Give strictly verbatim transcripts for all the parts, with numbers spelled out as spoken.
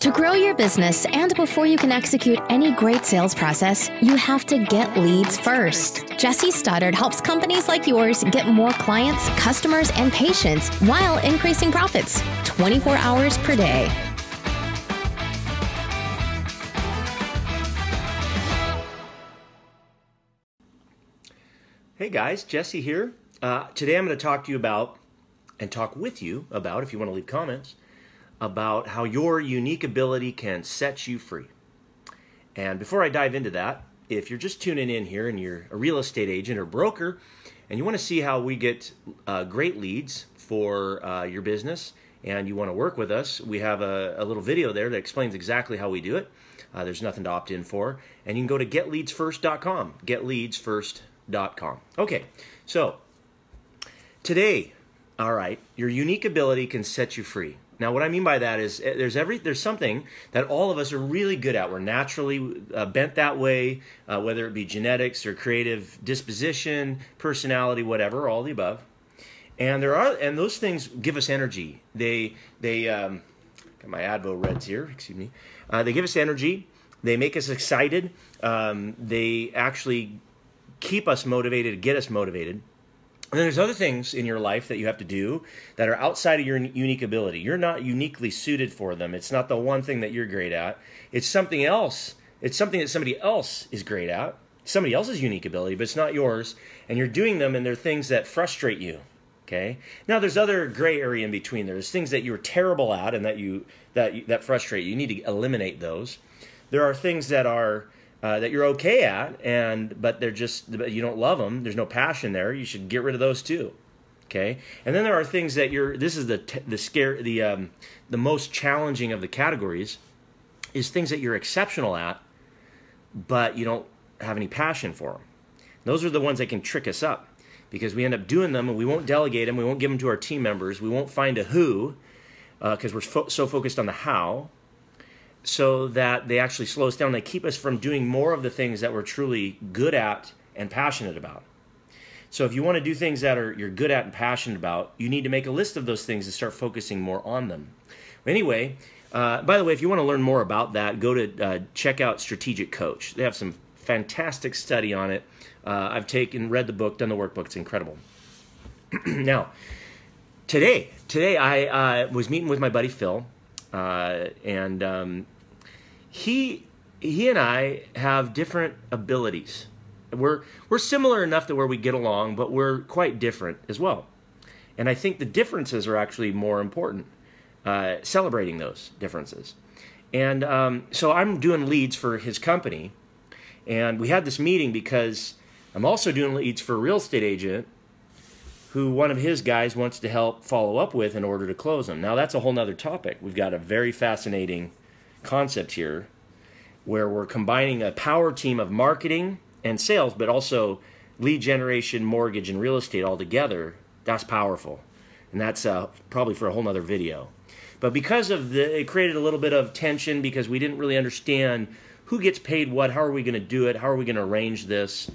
To grow your business and before you can execute any great sales process, you have to get leads first. Jesse Stoddard helps companies like yours get more clients, customers, and patients while increasing profits twenty-four hours per day. Hey guys, Jesse here. Uh, today I'm going to talk to you about, and talk with you about, if you want to leave comments, about how your unique ability can set you free. And before I dive into that, if you're just tuning in here and you're a real estate agent or broker, and you want to see how we get uh, great leads for uh, your business, and you want to work with us, we have a, a little video there that explains exactly how we do it. Uh, there's nothing to opt in for. And you can go to get leads first dot com, get leads first dot com. Okay, so today, all right, your unique ability can set you free. Now, what I mean by that is there's every there's something that all of us are really good at. We're naturally uh, bent that way, uh, whether it be genetics or creative disposition, personality, whatever, all the above. And there are and those things give us energy. They they um, got my Advo Reds here. Excuse me. Uh, they give us energy. They make us excited. Um, they actually keep us motivated, get us motivated. And then there's other things in your life that you have to do that are outside of your unique ability. You're not uniquely suited for them. It's not the one thing that you're great at. It's something else. It's something that somebody else is great at, somebody else's unique ability, but it's not yours. And you're doing them, and they're things that frustrate you. Okay. Now there's other gray area in between. There's things that you're terrible at and that you that that frustrate you. You need to eliminate those. There are things that are Uh, that you're okay at, and but they're just you don't love them. There's no passion there. You should get rid of those too, okay? And then there are things that you're. This is the the scare the um, the most challenging of the categories, is things that you're exceptional at, but you don't have any passion for them. Those are the ones that can trick us up, because we end up doing them and we won't delegate them. We won't give them to our team members. We won't find a who, because uh, we're fo- so focused on the how. So that they actually slow us down. They keep us from doing more of the things that we're truly good at and passionate about. So if you want to do things that are you're good at and passionate about, you need to make a list of those things and start focusing more on them. Anyway, uh, by the way, if you want to learn more about that, go to uh, check out Strategic Coach. They have some fantastic study on it. Uh, I've taken, read the book, done the workbook. It's incredible. Now, today, today I uh, was meeting with my buddy Phil. Uh, and um, he he and I have different abilities. We're we're similar enough to where we get along, but we're quite different as well. And I think the differences are actually more important. Uh, celebrating those differences. And um, so I'm doing leads for his company, and we had this meeting because I'm also doing leads for a real estate agent who one of his guys wants to help follow up with in order to close them. Now, that's a whole nother topic. We've got a very fascinating concept here where we're combining a power team of marketing and sales, but also lead generation, mortgage, and real estate all together. That's powerful. And that's uh, probably for a whole nother video. But because of the, it created a little bit of tension because we didn't really understand who gets paid what, how are we going to do it, how are we going to arrange this,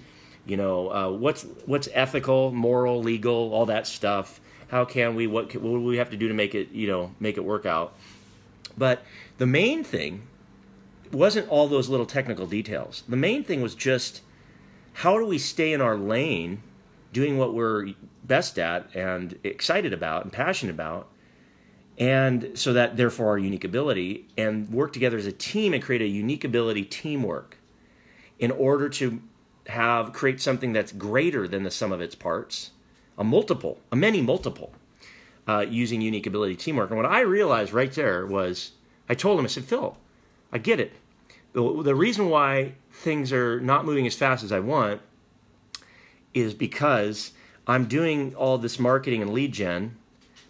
You know, uh, what's what's ethical, moral, legal, all that stuff. How can we? What, can, what do we have to do to make it? You know, make it work out. But the main thing wasn't all those little technical details. The main thing was just how do we stay in our lane, doing what we're best at and excited about and passionate about, and so that therefore our unique ability, and work together as a team and create a unique ability teamwork in order to have create something that's greater than the sum of its parts, a multiple, a many multiple, uh, using unique ability teamwork. And what I realized right there was, I told him, I said, Phil, I get it. The, the reason why things are not moving as fast as I want is because I'm doing all this marketing and lead gen,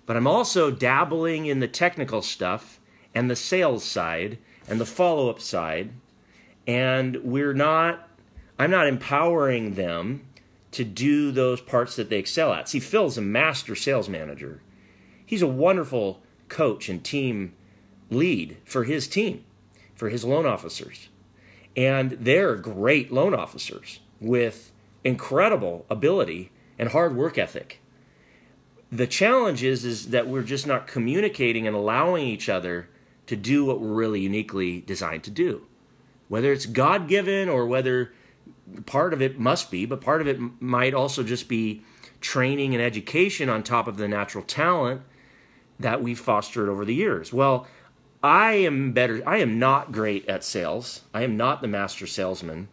but I'm also dabbling in the technical stuff and the sales side and the follow-up side, and we're not I'm not empowering them to do those parts that they excel at. See, Phil's a master sales manager. He's a wonderful coach and team lead for his team, for his loan officers. And they're great loan officers with incredible ability and hard work ethic. The challenge is, is that we're just not communicating and allowing each other to do what we're really uniquely designed to do. Whether it's God-given or whether part of it must be, but part of it might also just be training and education on top of the natural talent that we've fostered over the years. Well, I am better. I am not great at sales. I am not the master salesman.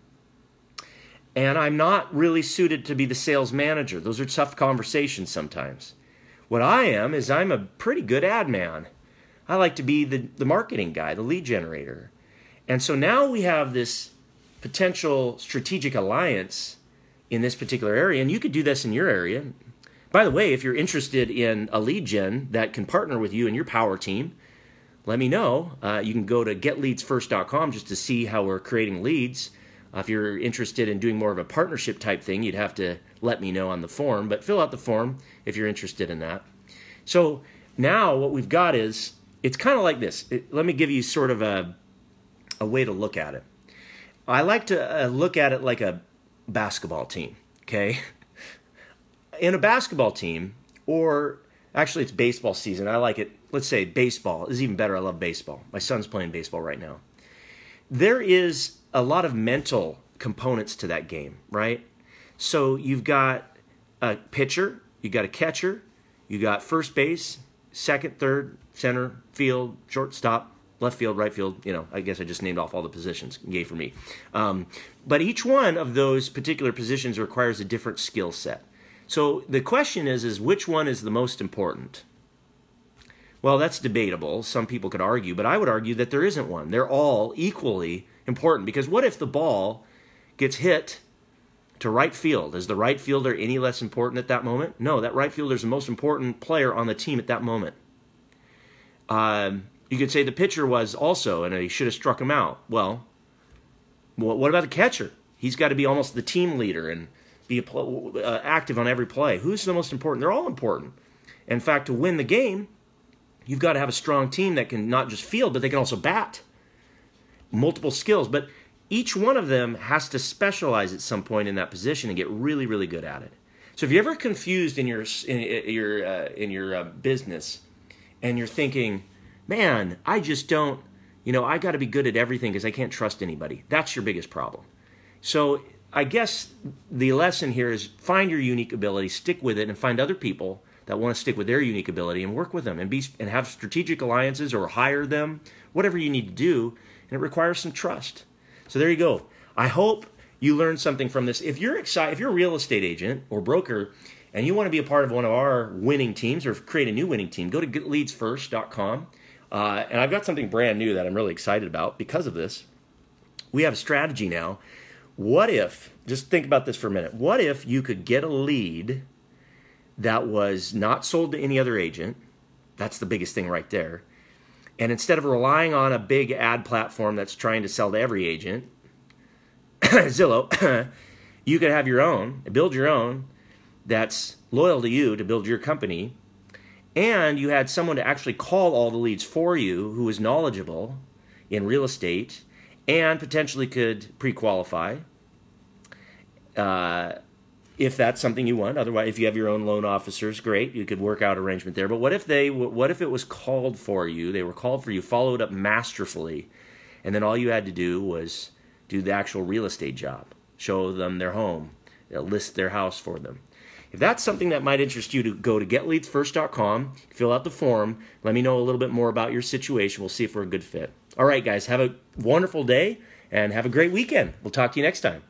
And I'm not really suited to be the sales manager. Those are tough conversations sometimes. What I am is I'm a pretty good ad man. I like to be the, the marketing guy, the lead generator. And so now we have this potential strategic alliance in this particular area, and you could do this in your area. By the way, if you're interested in a lead gen that can partner with you and your power team, let me know. Uh, you can go to get leads first dot com just to see how we're creating leads. Uh, if you're interested in doing more of a partnership type thing, you'd have to let me know on the form, but fill out the form if you're interested in that. So now what we've got is, it's kind of like this. It, let me give you sort of a, a way to look at it. I like to uh, look at it like a basketball team, okay? In a basketball team, or actually it's baseball season. I like it. Let's say baseball is even better. I love baseball. My son's playing baseball right now. There is a lot of mental components to that game, right? So you've got a pitcher, you got a catcher, you got first base, second, third, center, field, shortstop, left field, right field. You know, I guess I just named off all the positions. Yay for me. Um, but each one of those particular positions requires a different skill set. So the question is, is which one is the most important? Well, that's debatable. Some people could argue, but I would argue that there isn't one. They're all equally important, because what if the ball gets hit to right field? Is the right fielder any less important at that moment? No, that right fielder is the most important player on the team at that moment. Um, you could say the pitcher was also, and he should have struck him out. Well, what about the catcher? He's got to be almost the team leader and be uh, active on every play. Who's the most important? They're all important. In fact, to win the game, you've got to have a strong team that can not just field, but they can also bat. Multiple skills, but each one of them has to specialize at some point in that position and get really, really good at it. So if you're ever confused in your in your uh, in your uh, business, and you're thinking, man, I just don't, you know, I got to be good at everything because I can't trust anybody. That's your biggest problem. So I guess the lesson here is find your unique ability, stick with it, and find other people that want to stick with their unique ability and work with them and be and have strategic alliances or hire them, whatever you need to do, and it requires some trust. So there you go. I hope you learned something from this. If you're excited, if you're a real estate agent or broker and you want to be a part of one of our winning teams or create a new winning team, go to get leads first dot com. Uh, and I've got something brand new that I'm really excited about because of this. We have a strategy now. What if, just think about this for a minute, what if you could get a lead that was not sold to any other agent? That's the biggest thing right there. And instead of relying on a big ad platform that's trying to sell to every agent, Zillow, you could have your own, build your own that's loyal to you to build your company. And you had someone to actually call all the leads for you who is knowledgeable in real estate and potentially could pre-qualify uh, if that's something you want. Otherwise, if you have your own loan officers, great, you could work out arrangement there. But what if they, what if it was called for you? They were called for you, followed up masterfully, and then all you had to do was do the actual real estate job, show them their home, list their house for them. If that's something that might interest you, to go to get leads first dot com, fill out the form, let me know a little bit more about your situation. We'll see if we're a good fit. All right, guys, have a wonderful day and have a great weekend. We'll talk to you next time.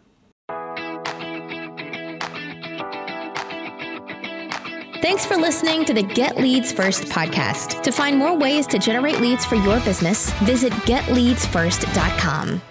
Thanks for listening to the Get Leads First podcast. To find more ways to generate leads for your business, visit get leads first dot com.